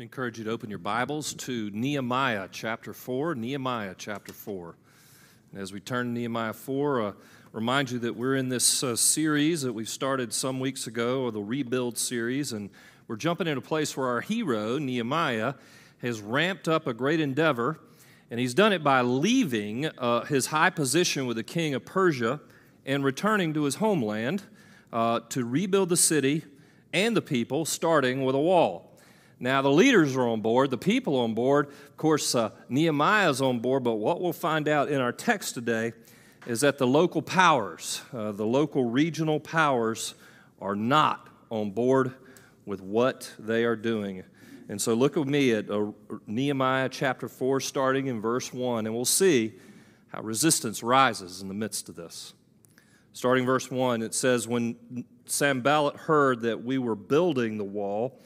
I encourage you to open your Bibles to Nehemiah chapter 4, Nehemiah chapter 4. And as we turn to Nehemiah 4, remind you that we're in this series that we started some weeks ago, or the Rebuild series, and we're jumping in a place where our hero, Nehemiah, has ramped up a great endeavor, and he's done it by leaving his high position with the king of Persia and returning to his homeland to rebuild the city and the people, starting with a wall. Now, the leaders are on board, the people are on board. Of course, Nehemiah is on board, but what we'll find out in our text today is that the local powers, the local regional powers, are not on board with what they are doing. And so look with me at Nehemiah chapter 4, starting in verse 1, and we'll see how resistance rises in the midst of this. Starting verse 1, it says, "When Sanballat heard that we were building the wall,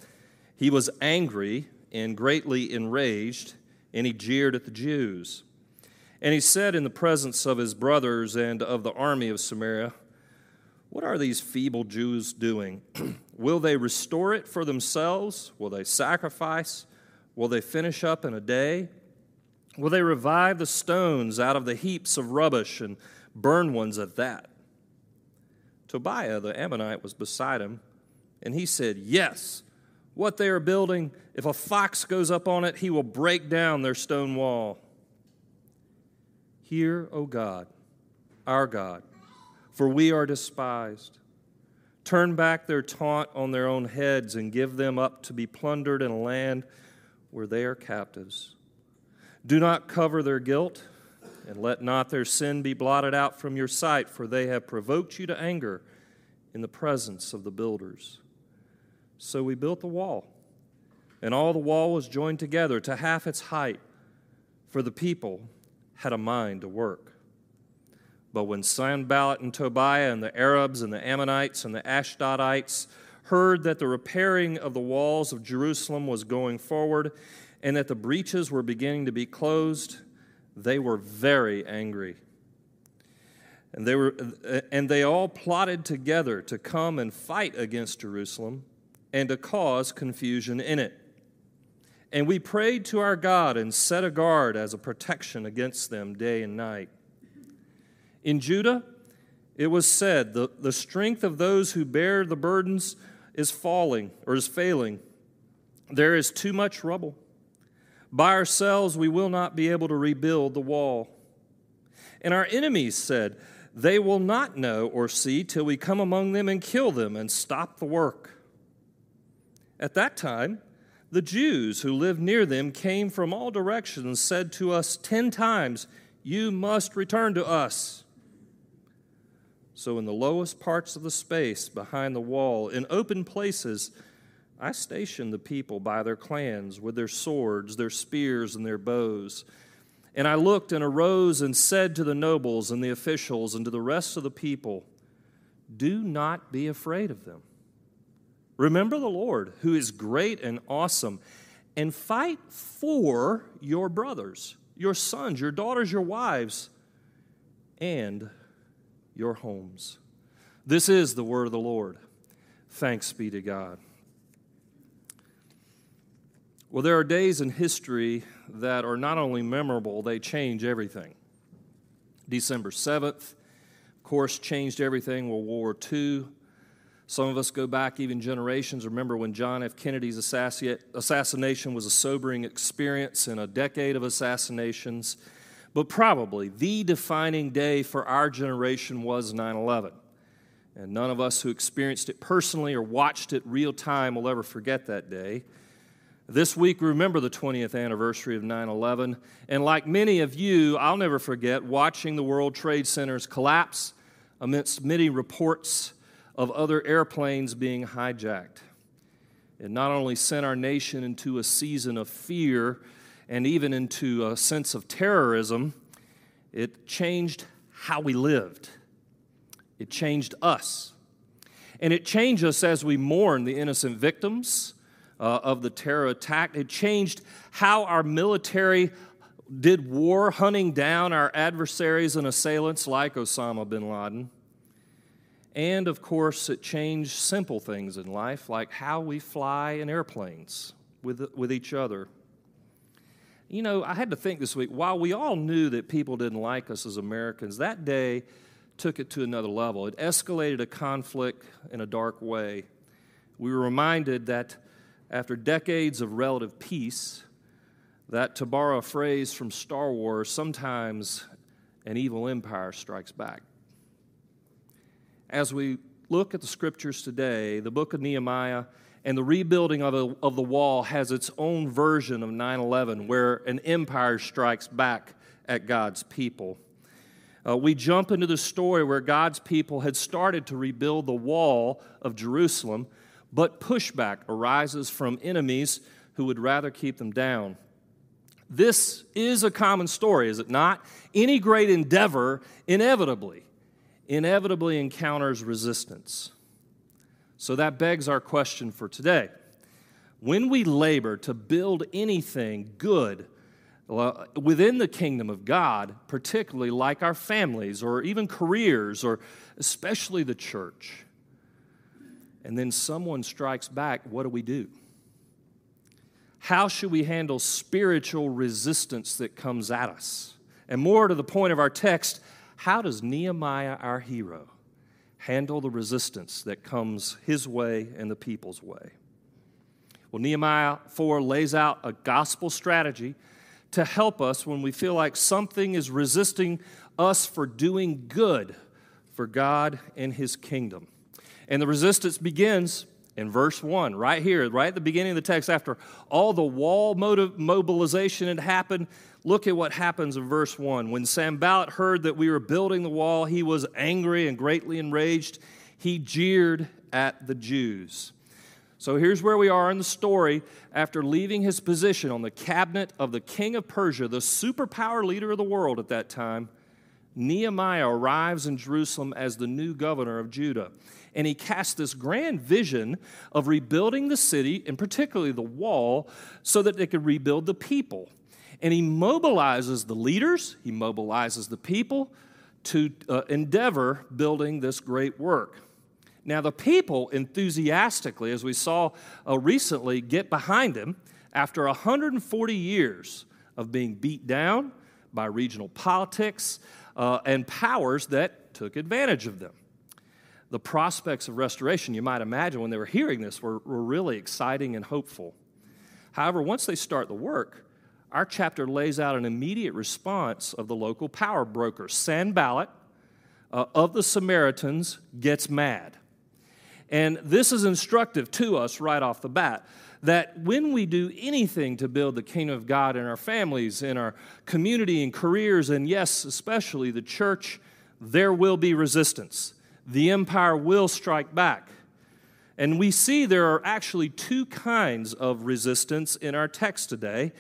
he was angry and greatly enraged, and he jeered at the Jews. And he said in the presence of his brothers and of the army of Samaria, 'What are these feeble Jews doing? Will they restore it for themselves? Will they sacrifice? Will they finish up in a day? Will they revive the stones out of the heaps of rubbish and burn ones at that?' Tobiah the Ammonite was beside him, and he said, 'Yes, what they are building, if a fox goes up on it, he will break down their stone wall.' Hear, O God, our God, for we are despised. Turn back their taunt on their own heads and give them up to be plundered in a land where they are captives. Do not cover their guilt, and let not their sin be blotted out from your sight, for they have provoked you to anger in the presence of the builders. So we built the wall, and all the wall was joined together to half its height, for the people had a mind to work. But when Sanballat and Tobiah and the Arabs and the Ammonites and the Ashdodites heard that the repairing of the walls of Jerusalem was going forward and that the breaches were beginning to be closed, they were very angry. And they all plotted together to come and fight against Jerusalem and to cause confusion in it. And we prayed to our God and set a guard as a protection against them day and night. In Judah, it was said, the strength of those who bear the burdens is failing. There is too much rubble. By ourselves, we will not be able to rebuild the wall. And our enemies said, they will not know or see till we come among them and kill them and stop the work. At that time, the Jews who lived near them came from all directions and said to us 10 times, 'You must return to us.' So in the lowest parts of the space behind the wall, in open places, I stationed the people by their clans with their swords, their spears, and their bows. And I looked and arose and said to the nobles and the officials and to the rest of the people, 'Do not be afraid of them. Remember the Lord, who is great and awesome, and fight for your brothers, your sons, your daughters, your wives, and your homes.' This is the word of the Lord. Thanks be to God." Well, there are days in history that are not only memorable, they change everything. December 7th, of course, changed everything. World War II. Some of us go back even generations. Remember when John F. Kennedy's assassination was a sobering experience in a decade of assassinations. But probably the defining day for our generation was 9/11. And none of us who experienced it personally or watched it real time will ever forget that day. This week, we remember the 20th anniversary of 9/11. And like many of you, I'll never forget watching the World Trade Center's collapse amidst many reports of other airplanes being hijacked. It not only sent our nation into a season of fear and even into a sense of terrorism, it changed how we lived. It changed us. And it changed us as we mourn the innocent victims of the terror attack. It changed how our military did war, hunting down our adversaries and assailants like Osama bin Laden. And, of course, it changed simple things in life, like how we fly in airplanes, with each other. You know, I had to think this week, while we all knew that people didn't like us as Americans, that day took it to another level. It escalated a conflict in a dark way. We were reminded that after decades of relative peace, that to borrow a phrase from Star Wars, sometimes an evil empire strikes back. As we look at the scriptures today, the book of Nehemiah and the rebuilding of the wall has its own version of 9/11, where an empire strikes back at God's people. We jump into the story where God's people had started to rebuild the wall of Jerusalem, but pushback arises from enemies who would rather keep them down. This is a common story, is it not? Any great endeavor inevitably encounters resistance. So that begs our question for today. When we labor to build anything good within the kingdom of God, particularly like our families or even careers or especially the church, and then someone strikes back, what do we do? How should we handle spiritual resistance that comes at us? And more to the point of our text, how does Nehemiah, our hero, handle the resistance that comes his way and the people's way? Well, Nehemiah 4 lays out a gospel strategy to help us when we feel like something is resisting us for doing good for God and his kingdom. And the resistance begins in verse 1, right here, right at the beginning of the text, after all the wall mobilization had happened, look at what happens in verse 1. When Sanballat heard that we were building the wall, he was angry and greatly enraged. He jeered at the Jews. So here's where we are in the story. After leaving his position on the cabinet of the king of Persia, the superpower leader of the world at that time, Nehemiah arrives in Jerusalem as the new governor of Judah. And he casts this grand vision of rebuilding the city, and particularly the wall, so that they could rebuild the people. And he mobilizes the leaders, he mobilizes the people to endeavor building this great work. Now, the people enthusiastically, as we saw recently, get behind him after 140 years of being beat down by regional politics and powers that took advantage of them. The prospects of restoration, you might imagine, when they were hearing this, were really exciting and hopeful. However, once they start the work, our chapter lays out an immediate response of the local power broker. Sanballat of the Samaritans gets mad. And this is instructive to us right off the bat, that when we do anything to build the kingdom of God in our families, in our community, in careers, and yes, especially the church, there will be resistance. The empire will strike back. And we see there are actually two kinds of resistance in our text today.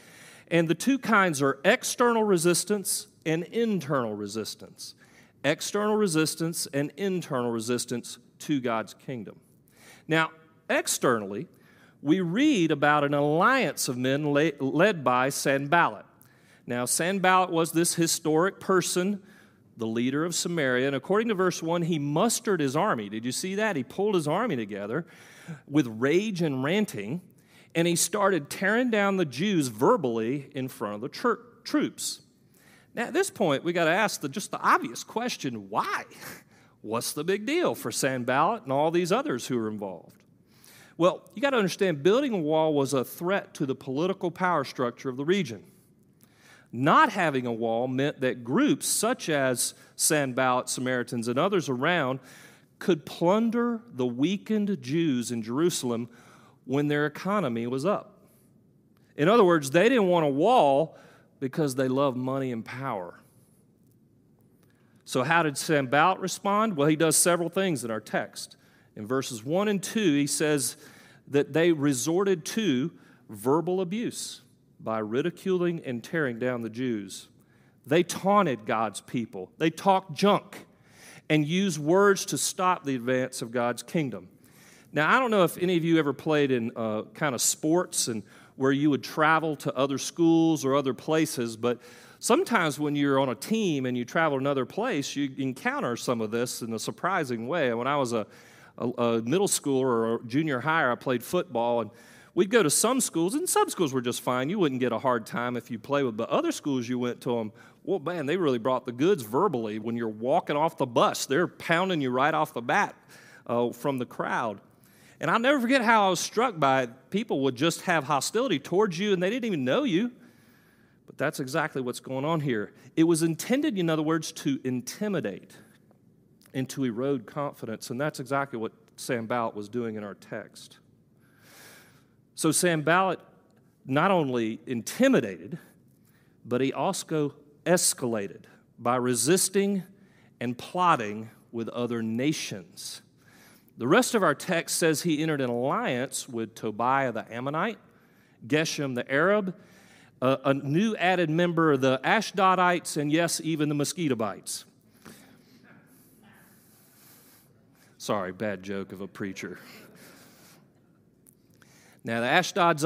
And the two kinds are external resistance and internal resistance. External resistance and internal resistance to God's kingdom. Now, externally, we read about an alliance of men led by Sanballat. Now, Sanballat was this historic person, the leader of Samaria, and according to verse 1, he mustered his army. Did you see that? He pulled his army together with rage and ranting, and he started tearing down the Jews verbally in front of the troops. Now, at this point, we got to ask the obvious question, why? What's the big deal for Sanballat and all these others who were involved? Well, you got to understand, building a wall was a threat to the political power structure of the region. Not having a wall meant that groups such as Sanballat, Samaritans, and others around could plunder the weakened Jews in Jerusalem when their economy was up. In other words, they didn't want a wall because they loved money and power. So how did Sanballat respond? Well, he does several things in our text. In verses 1 and 2, he says that they resorted to verbal abuse by ridiculing and tearing down the Jews. They taunted God's people. They talked junk and used words to stop the advance of God's kingdom. Now, I don't know if any of you ever played in kind of sports and where you would travel to other schools or other places, but sometimes when you're on a team and you travel to another place, you encounter some of this in a surprising way. When I was a middle schooler or a junior higher, I played football, and We'd go to some schools, and some schools were just fine. You wouldn't get a hard time if you played with. But other schools you went to them, well, man, they really brought the goods verbally. When you're walking off the bus, they're pounding you right off the bat from the crowd. And I'll never forget how I was struck by it. People would just have hostility towards you, and they didn't even know you. But that's exactly what's going on here. It was intended, in other words, to intimidate and to erode confidence, and that's exactly what Sanballat was doing in our text. So Sanballat not only intimidated, but he also escalated by resisting and plotting with other nations. The rest of our text says he entered an alliance with Tobiah the Ammonite, Geshem the Arab, a new added member, the Ashdodites, and yes, even the mosquito bites. Sorry, bad joke of a preacher. Now, the Ashdodites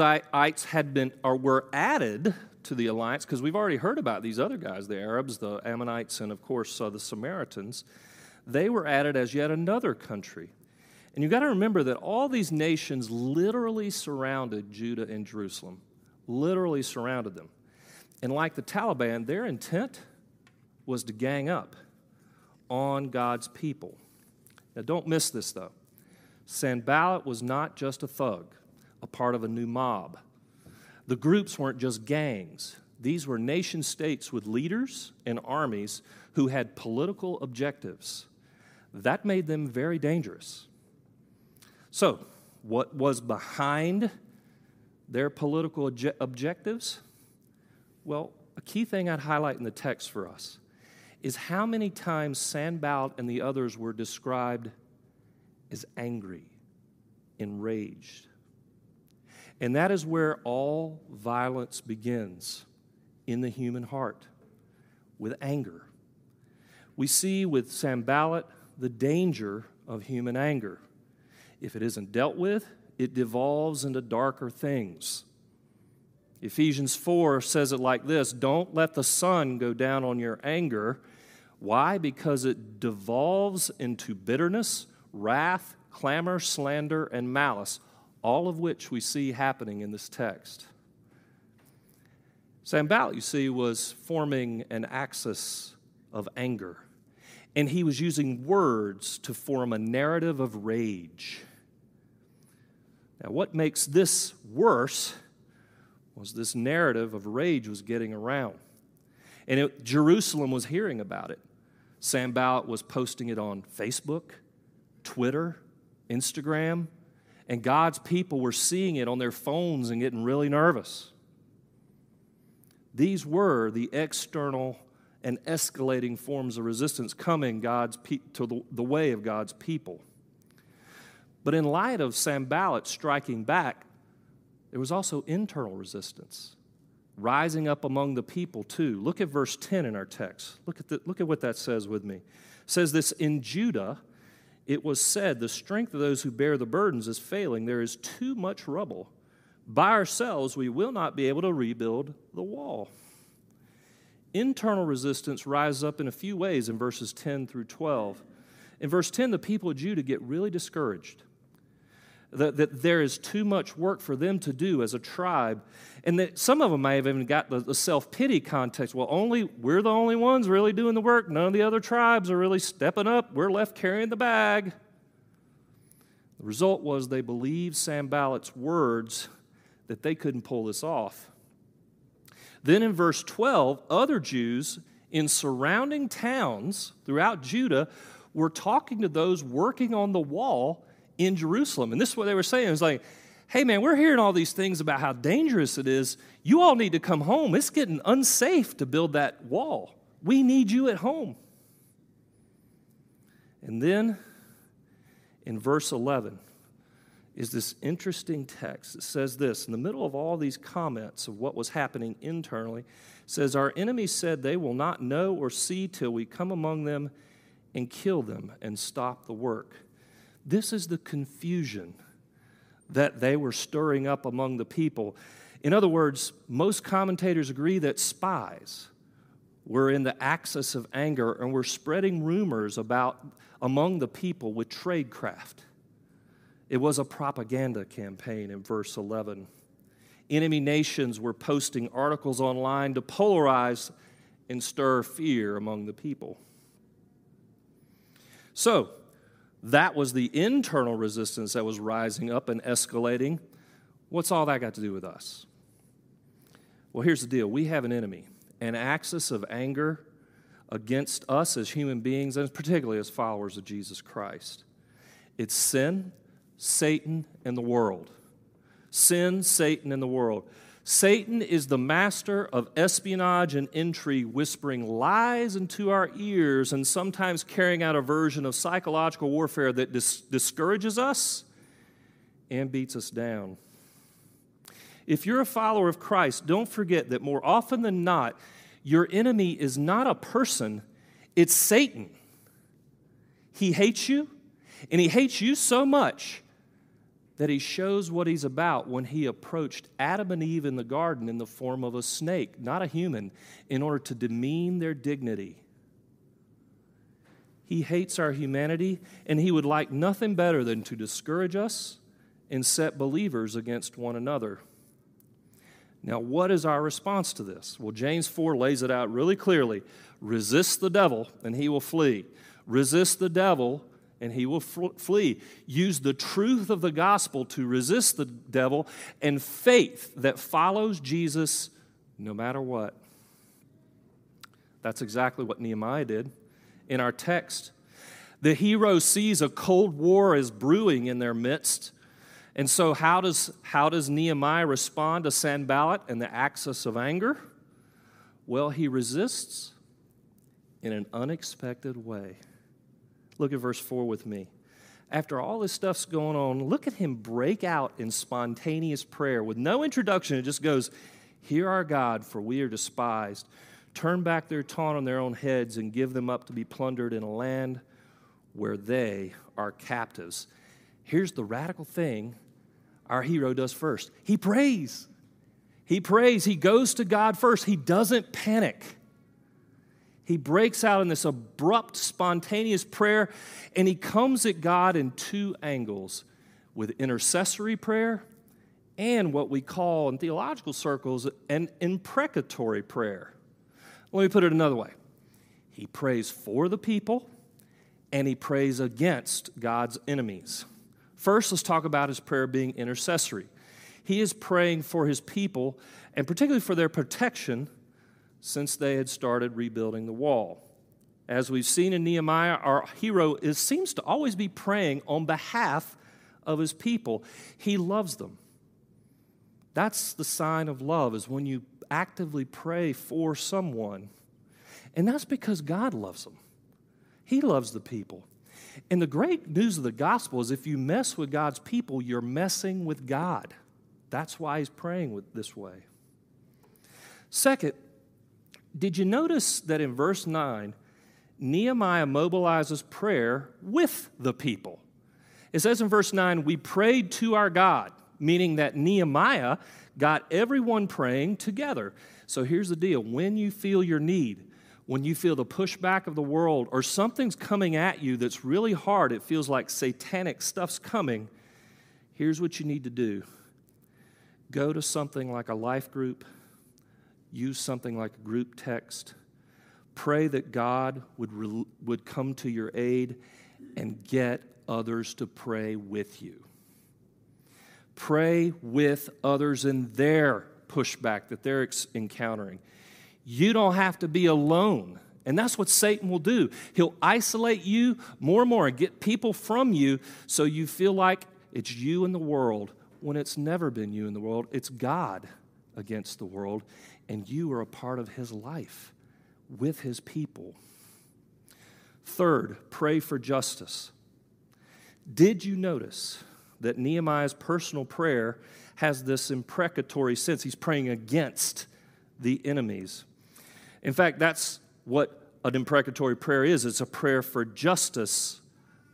were added to the alliance because we've already heard about these other guys, the Arabs, the Ammonites, and, of course, the Samaritans. They were added as yet another country. And you've got to remember that all these nations literally surrounded Judah and Jerusalem, literally surrounded them. And like the Taliban, their intent was to gang up on God's people. Now, don't miss this, though. Sanballat was not just a thug, a part of a new mob. The groups weren't just gangs. These were nation-states with leaders and armies who had political objectives. That made them very dangerous. So, what was behind their political objectives? Well, a key thing I'd highlight in the text for us is how many times Sanballat and the others were described as angry, enraged. And that is where all violence begins, in the human heart, with anger. We see with Sanballat the danger of human anger. If it isn't dealt with, it devolves into darker things. Ephesians 4 says it like this: don't let the sun go down on your anger. Why? Because it devolves into bitterness, wrath, clamor, slander, and malice, all of which we see happening in this text. Sanballat, you see, was forming an axis of anger, and he was using words to form a narrative of rage. Now, what makes this worse was this narrative of rage was getting around. And Jerusalem was hearing about it. Sanballat was posting it on Facebook, Twitter, Instagram, and God's people were seeing it on their phones and getting really nervous. These were the external and escalating forms of resistance coming to the way of God's people. But in light of Sanballat striking back, there was also internal resistance rising up among the people too. Look at verse 10 in our text. Look at what that says with me. It says this: in Judah it was said, the strength of those who bear the burdens is failing. There is too much rubble. By ourselves we will not be able to rebuild the wall. Internal resistance rises up in a few ways in verses 10 through 12. In verse 10, the people of Judah get really discouraged that there is too much work for them to do as a tribe. And that some of them may have even got the self-pity context. Well, we're the only ones really doing the work. None of the other tribes are really stepping up. We're left carrying the bag. The result was they believed Sanballat's words that they couldn't pull this off. Then in verse 12, other Jews in surrounding towns throughout Judah were talking to those working on the wall in Jerusalem. And this is what they were saying. It was like, hey, man, we're hearing all these things about how dangerous it is. You all need to come home. It's getting unsafe to build that wall. We need you at home. And then in verse 11 is this interesting text. It says this, in the middle of all these comments of what was happening internally, it says, our enemies said they will not know or see till we come among them and kill them and stop the work. This is the confusion that they were stirring up among the people. In other words, most commentators agree that spies were in the axis of anger and were spreading rumors among the people with tradecraft. It was a propaganda campaign in verse 11. Enemy nations were posting articles online to polarize and stir fear among the people. So, that was the internal resistance that was rising up and escalating. What's all that got to do with us? Well, here's the deal. We have an enemy, an axis of anger against us as human beings, and particularly as followers of Jesus Christ. It's sin, Satan, and the world. Sin, Satan, and the world. Satan is the master of espionage and intrigue, whispering lies into our ears and sometimes carrying out a version of psychological warfare that discourages us and beats us down. If you're a follower of Christ, don't forget that more often than not, your enemy is not a person, it's Satan. He hates you, and he hates you so much that he shows what he's about when he approached Adam and Eve in the garden in the form of a snake, not a human, in order to demean their dignity. He hates our humanity, and he would like nothing better than to discourage us and set believers against one another. Now, what is our response to this? Well, James 4 lays it out really clearly. Resist the devil, and he will flee. Resist the devil, and he will flee. Use the truth of the gospel to resist the devil, and faith that follows Jesus no matter what. That's exactly what Nehemiah did in our text. The hero sees a cold war is brewing in their midst. And so how does Nehemiah respond to Sanballat and the axis of anger? Well, he resists in an unexpected way. Look at verse 4 with me. After all this stuff's going on, look at him break out in spontaneous prayer. With no introduction, it just goes, "Hear our God, for we are despised. Turn back their taunt on their own heads and give them up to be plundered in a land where they are captives." Here's the radical thing our hero does first. He prays. He prays. He goes to God first. He doesn't panic. He breaks out in this abrupt, spontaneous prayer, and he comes at God in two angles, with intercessory prayer and what we call in theological circles an imprecatory prayer. Let me put it another way. He prays for the people, and he prays against God's enemies. First, let's talk about his prayer being intercessory. He is praying for his people, and particularly for their protection, since they had started rebuilding the wall. As we've seen in Nehemiah, our hero seems to always be praying on behalf of his people. He loves them. That's the sign of love, is when you actively pray for someone. And that's because God loves them. He loves the people. And the great news of the gospel is if you mess with God's people, you're messing with God. That's why he's praying this way. Second, did you notice that in verse 9, Nehemiah mobilizes prayer with the people? It says in verse 9, we prayed to our God, meaning that Nehemiah got everyone praying together. So here's the deal. When you feel your need, when you feel the pushback of the world, or something's coming at you that's really hard, it feels like satanic stuff's coming, here's what you need to do. Go to something like a life group. Use something like a group text. Pray that God would come to your aid and get others to pray with you. Pray with others in their pushback that they're encountering. You don't have to be alone. And that's what Satan will do. He'll isolate you more and more and get people from you so you feel like it's you in the world when it's never been you in the world. It's God against the world, and you are a part of his life with his people. Third, pray for justice. Did you notice that Nehemiah's personal prayer has this imprecatory sense? He's praying against the enemies. In fact, that's what an imprecatory prayer is. It's a prayer for justice,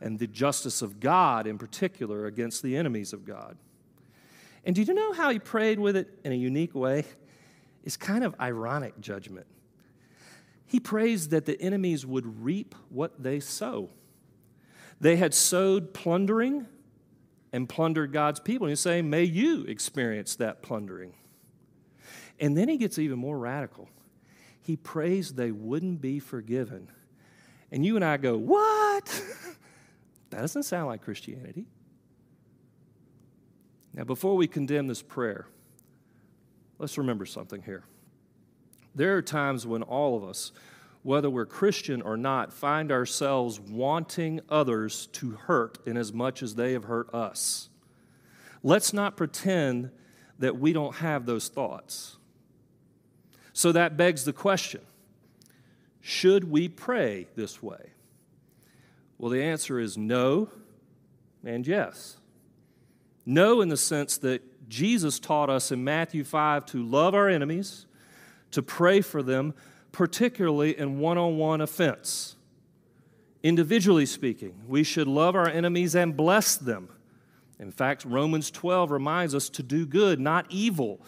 and the justice of God in particular against the enemies of God. And did you know how he prayed with it in a unique way? It's kind of ironic judgment. He prays that the enemies would reap what they sow. They had sowed plundering and plundered God's people. And he's saying, may you experience that plundering. And then he gets even more radical. He prays they wouldn't be forgiven. And you and I go, what? That doesn't sound like Christianity. Now, before we condemn this prayer, let's remember something here. There are times when all of us, whether we're Christian or not, find ourselves wanting others to hurt in as much as they have hurt us. Let's not pretend that we don't have those thoughts. So that begs the question, should we pray this way? Well, the answer is no and yes. No in the sense that Jesus taught us in Matthew 5 to love our enemies, to pray for them, particularly in one-on-one offense. Individually speaking, we should love our enemies and bless them. In fact, Romans 12 reminds us to do good, not evil,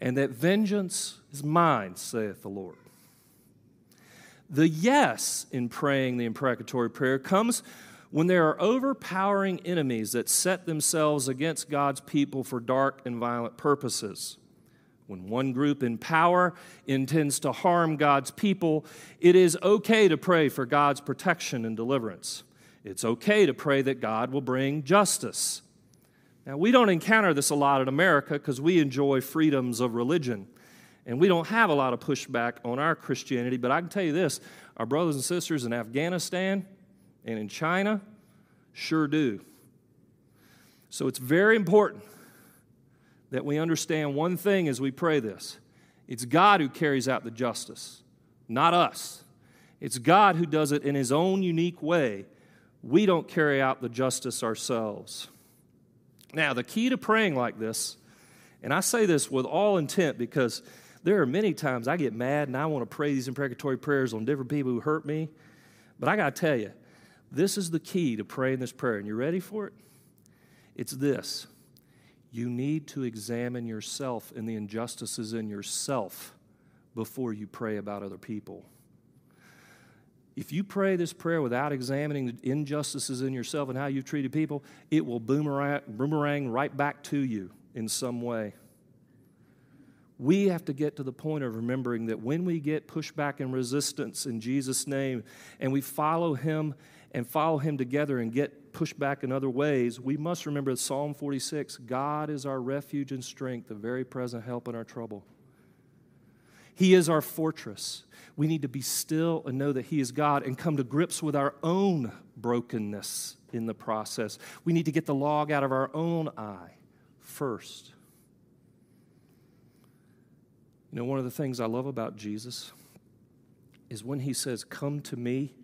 and that vengeance is mine, saith the Lord. The yes in praying the imprecatory prayer comes when there are overpowering enemies that set themselves against God's people for dark and violent purposes. When one group in power intends to harm God's people, it is okay to pray for God's protection and deliverance. It's okay to pray that God will bring justice. Now, we don't encounter this a lot in America because we enjoy freedoms of religion, and we don't have a lot of pushback on our Christianity, but I can tell you this, our brothers and sisters in Afghanistan and in China sure do. So it's very important that we understand one thing as we pray this. It's God who carries out the justice, not us. It's God who does it in His own unique way. We don't carry out the justice ourselves. Now, the key to praying like this, and I say this with all intent because there are many times I get mad and I want to pray these imprecatory prayers on different people who hurt me. But I got to tell you, this is the key to praying this prayer. And you ready for it? It's this. You need to examine yourself and the injustices in yourself before you pray about other people. If you pray this prayer without examining the injustices in yourself and how you've treated people, it will boomerang right back to you in some way. We have to get to the point of remembering that when we get pushback and resistance in Jesus' name and we follow Him and follow Him together and get pushback in other ways, we must remember Psalm 46, God is our refuge and strength, a very present help in our trouble. He is our fortress. We need to be still and know that He is God and come to grips with our own brokenness in the process. We need to get the log out of our own eye first. You know, one of the things I love about Jesus is when He says, come to me,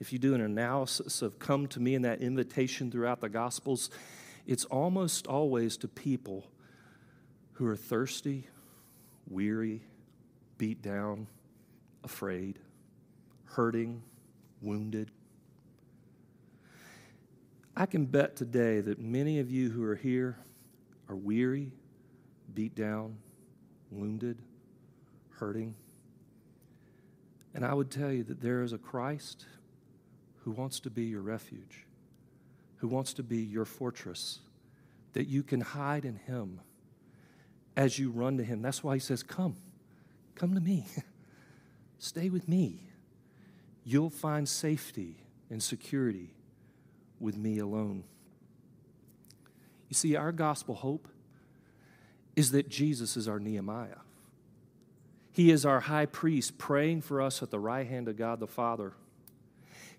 if you do an analysis of come to me in that invitation throughout the Gospels, it's almost always to people who are thirsty, weary, beat down, afraid, hurting, wounded. I can bet today that many of you who are here are weary, beat down, wounded, hurting. And I would tell you that there is a Christ who wants to be your refuge, who wants to be your fortress, that you can hide in Him as you run to Him. That's why He says, come to me, stay with me. You'll find safety and security with me alone. You see, our gospel hope is that Jesus is our Nehemiah. He is our high priest praying for us at the right hand of God the Father.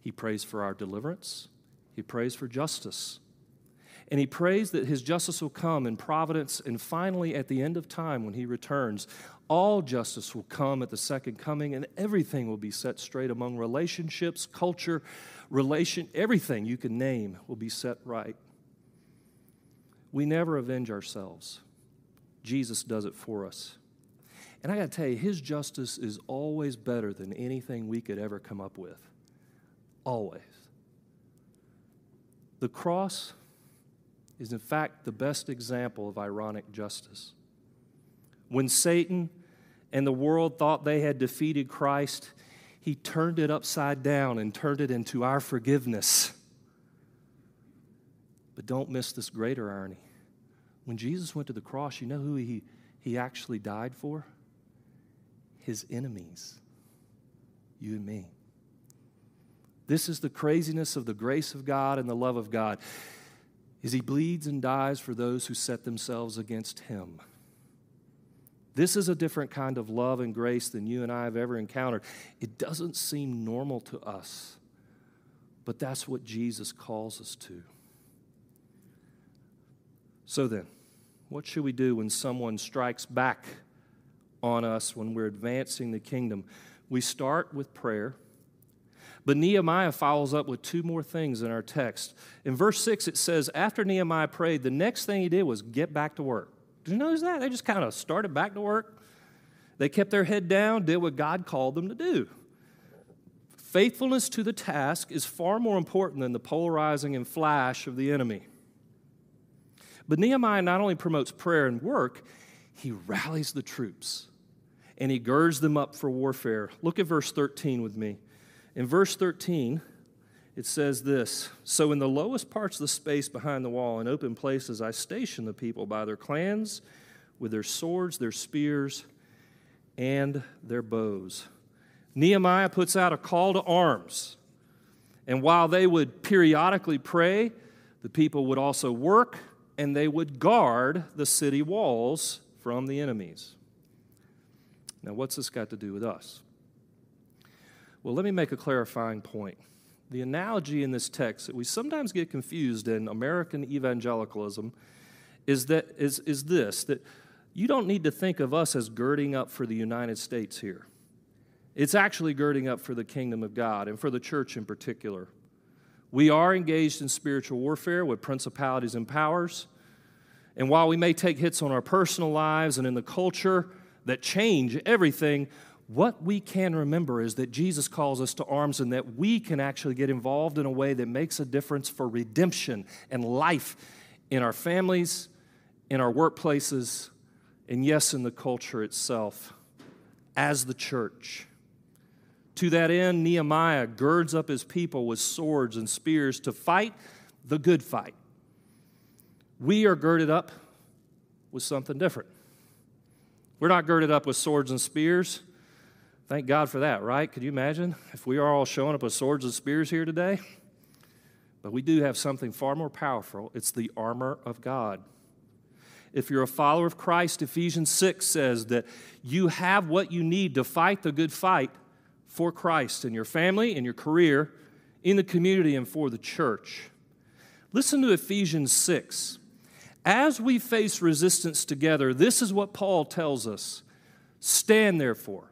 He prays for our deliverance. He prays for justice. And He prays that His justice will come in providence, and finally at the end of time when He returns, all justice will come at the second coming, and everything will be set straight among relationships, culture, everything you can name will be set right. We never avenge ourselves. Jesus does it for us. And I got to tell you, His justice is always better than anything we could ever come up with. Always. The cross is, in fact, the best example of ironic justice. When Satan and the world thought they had defeated Christ, He turned it upside down and turned it into our forgiveness. But don't miss this greater irony. When Jesus went to the cross, you know who he actually died for? His enemies, you and me. This is the craziness of the grace of God and the love of God, is he bleeds and dies for those who set themselves against him. This is a different kind of love and grace than you and I have ever encountered. It doesn't seem normal to us, but that's what Jesus calls us to. So then, what should we do when someone strikes back on us when we're advancing the kingdom? We start with prayer, but Nehemiah follows up with two more things in our text. In verse 6, it says, after Nehemiah prayed, the next thing he did was get back to work. Did you notice that? They just kind of started back to work. They kept their head down, did what God called them to do. Faithfulness to the task is far more important than the polarizing and flash of the enemy. But Nehemiah not only promotes prayer and work, he rallies the troops, and he girds them up for warfare. Look at verse 13 with me. In verse 13, it says this, so in the lowest parts of the space behind the wall, in open places, I stationed the people by their clans, with their swords, their spears, and their bows. Nehemiah puts out a call to arms. And while they would periodically pray, the people would also work, and they would guard the city walls from the enemies. Now, what's this got to do with us? Well, let me make a clarifying point. The analogy in this text that we sometimes get confused in American evangelicalism is this, that you don't need to think of us as girding up for the United States here. It's actually girding up for the kingdom of God and for the church in particular. We are engaged in spiritual warfare with principalities and powers, and while we may take hits on our personal lives and in the culture that change everything, what we can remember is that Jesus calls us to arms and that we can actually get involved in a way that makes a difference for redemption and life in our families, in our workplaces, and yes, in the culture itself, as the church. To that end, Nehemiah girds up his people with swords and spears to fight the good fight. We are girded up with something different. We're not girded up with swords and spears. Thank God for that, right? Could you imagine if we are all showing up with swords and spears here today? But we do have something far more powerful. It's the armor of God. If you're a follower of Christ, Ephesians 6 says that you have what you need to fight the good fight for Christ in your family, in your career, in the community, and for the church. Listen to Ephesians 6. As we face resistance together, this is what Paul tells us. Stand therefore,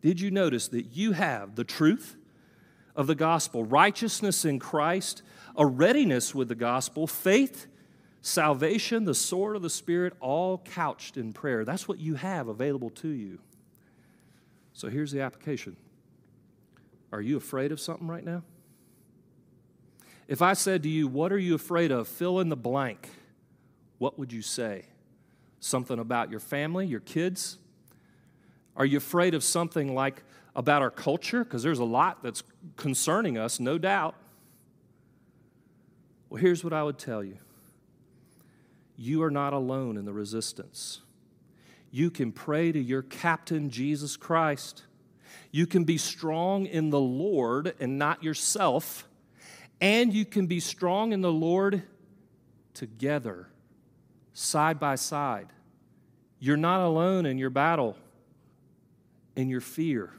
Did you notice that you have the truth of the gospel, righteousness in Christ, a readiness with the gospel, faith, salvation, the sword of the Spirit, all couched in prayer? That's what you have available to you. So here's the application. Are you afraid of something right now? If I said to you, what are you afraid of? Fill in the blank. What would you say? Something about your family, your kids? Are you afraid of something like about our culture? Because there's a lot that's concerning us, no doubt. Well, here's what I would tell you. You are not alone in the resistance. You can pray to your captain, Jesus Christ. You can be strong in the Lord and not yourself. And you can be strong in the Lord together, side by side. You're not alone in your battle, in your fear.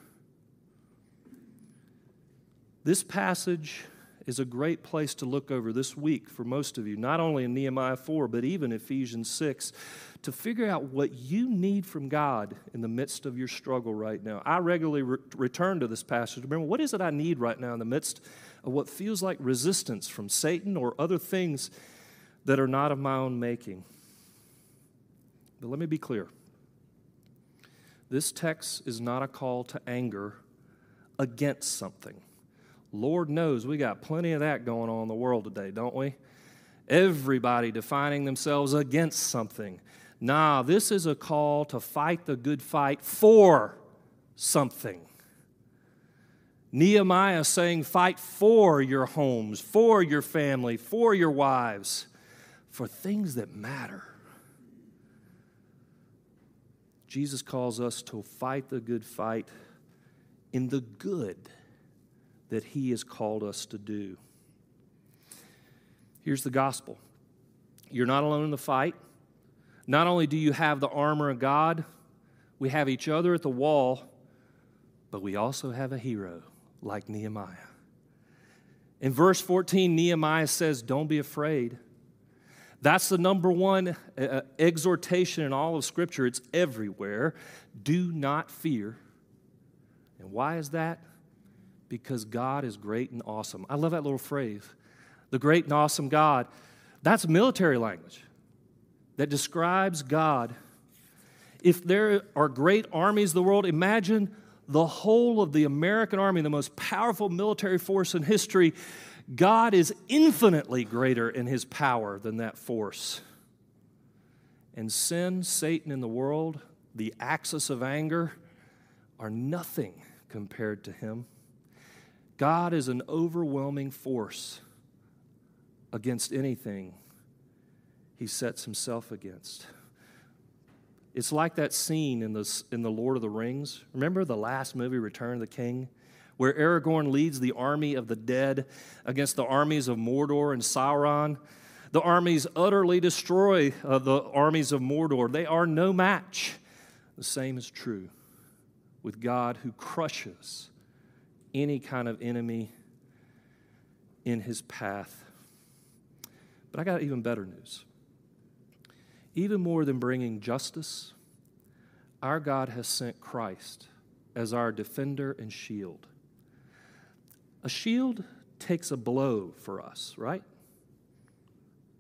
This passage is a great place to look over this week for most of you, not only in Nehemiah 4, but even Ephesians 6, to figure out what you need from God in the midst of your struggle right now. I regularly return to this passage. Remember, what is it I need right now in the midst of what feels like resistance from Satan or other things that are not of my own making? But let me be clear. This text is not a call to anger against something. Lord knows we got plenty of that going on in the world today, don't we? Everybody defining themselves against something. Nah, this is a call to fight the good fight for something. Nehemiah saying, fight for your homes, for your family, for your wives, for things that matter. Jesus calls us to fight the good fight in the good that he has called us to do. Here's the gospel. You're not alone in the fight. Not only do you have the armor of God, we have each other at the wall, but we also have a hero like Nehemiah. In verse 14, Nehemiah says, don't be afraid. That's the number one exhortation in all of Scripture. It's everywhere. Do not fear. And why is that? Because God is great and awesome. I love that little phrase. The great and awesome God, that's military language that describes God. If there are great armies of the world, imagine the whole of the American army, the most powerful military force in history. God is infinitely greater in his power than that force. And sin, Satan in the world, the axis of anger, are nothing compared to him. God is an overwhelming force against anything he sets himself against. It's like that scene in the Lord of the Rings. Remember the last movie, Return of the King, where Aragorn leads the army of the dead against the armies of Mordor and Sauron. The armies utterly destroy the armies of Mordor. They are no match. The same is true with God, who crushes any kind of enemy in his path. But I got even better news. Even more than bringing justice, our God has sent Christ as our defender and shield. A shield takes a blow for us, right?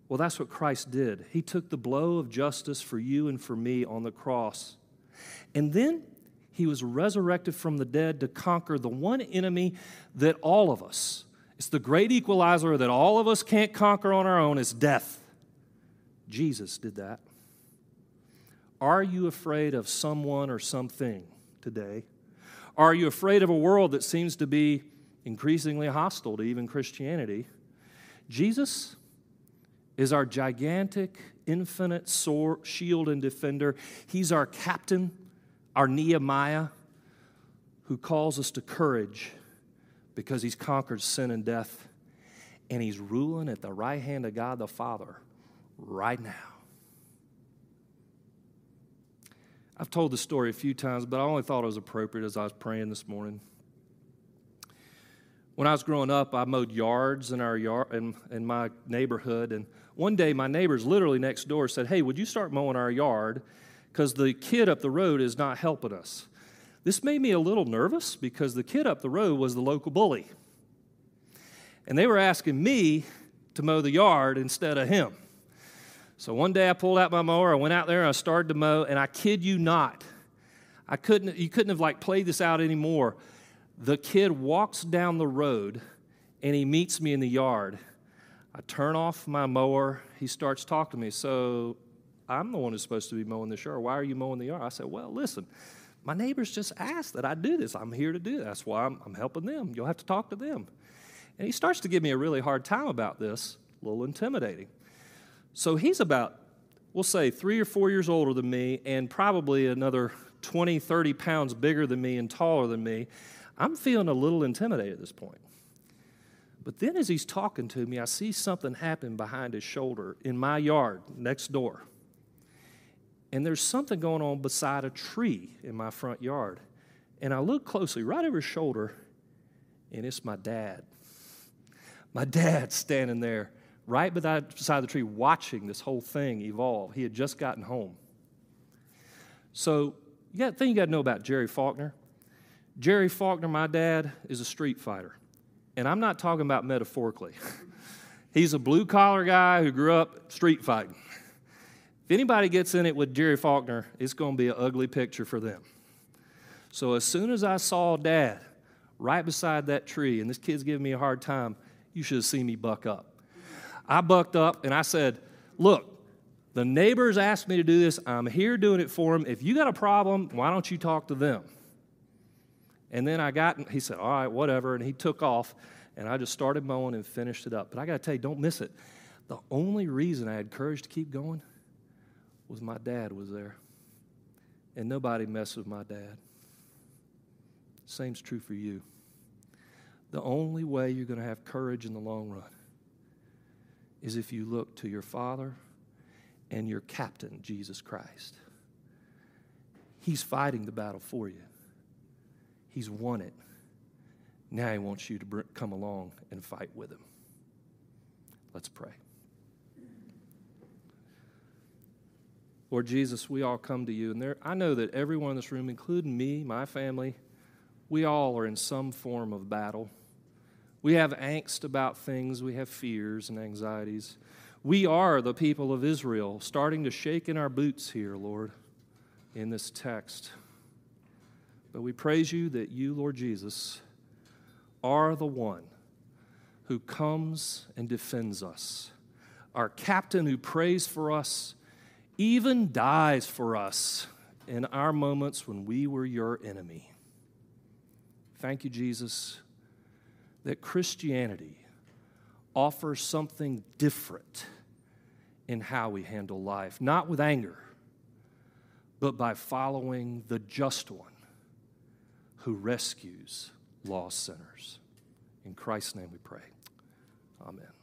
Well, that's what Christ did. He took the blow of justice for you and for me on the cross. And then he was resurrected from the dead to conquer the one enemy that all of us, it's the great equalizer that all of us can't conquer on our own, is death. Jesus did that. Are you afraid of someone or something today? Are you afraid of a world that seems to be increasingly hostile to even Christianity? Jesus is our gigantic, infinite sword, shield and defender. He's our captain, our Nehemiah, who calls us to courage, because he's conquered sin and death, and he's ruling at the right hand of God the Father right now. I've told this story a few times, but I only thought it was appropriate as I was praying this morning. When I was growing up, I mowed yards in our yard in my neighborhood, and one day my neighbors literally next door said, hey, would you start mowing our yard because the kid up the road is not helping us. This made me a little nervous because the kid up the road was the local bully. And they were asking me to mow the yard instead of him. So one day I pulled out my mower, I went out there and I started to mow, and I kid you not, you couldn't have played this out anymore. The kid walks down the road and he meets me in the yard. I turn off my mower, he starts talking to me. So I'm the one who's supposed to be mowing this yard. Why are you mowing the yard? I said, well, listen, my neighbors just asked that I do this. I'm here to do it. That's why I'm helping them. You'll have to talk to them. And he starts to give me a really hard time about this, a little intimidating. So he's about, we'll say, 3 or 4 years older than me and probably another 20, 30 pounds bigger than me and taller than me. I'm feeling a little intimidated at this point. But then as he's talking to me, I see something happen behind his shoulder in my yard next door. And there's something going on beside a tree in my front yard. And I look closely right over his shoulder, and it's my dad. My dad's standing there right beside the tree watching this whole thing evolve. He had just gotten home. So the thing you got to know about Jerry Faulkner, my dad, is a street fighter. And I'm not talking about metaphorically. He's a blue-collar guy who grew up street fighting. If anybody gets in it with Jerry Faulkner, it's going to be an ugly picture for them. So as soon as I saw Dad right beside that tree, and this kid's giving me a hard time, you should have seen me buck up. I bucked up, and I said, look, the neighbors asked me to do this. I'm here doing it for them. If you got a problem, why don't you talk to them? And then he said, all right, whatever, and he took off, and I just started mowing and finished it up. But I got to tell you, don't miss it. The only reason I had courage to keep going was my dad was there, and nobody messed with my dad. Same's true for you. The only way you're going to have courage in the long run is if you look to your Father and your captain, Jesus Christ. He's fighting the battle for you. He's won it. Now he wants you to come along and fight with him. Let's pray. Lord Jesus, we all come to you. And I know that everyone in this room, including me, my family, we all are in some form of battle. We have angst about things. We have fears and anxieties. We are the people of Israel, starting to shake in our boots here, Lord, in this text. But we praise you that you, Lord Jesus, are the one who comes and defends us, our captain who prays for us, even dies for us in our moments when we were your enemy. Thank you, Jesus, that Christianity offers something different in how we handle life, not with anger, but by following the just one who rescues lost sinners. In Christ's name we pray. Amen.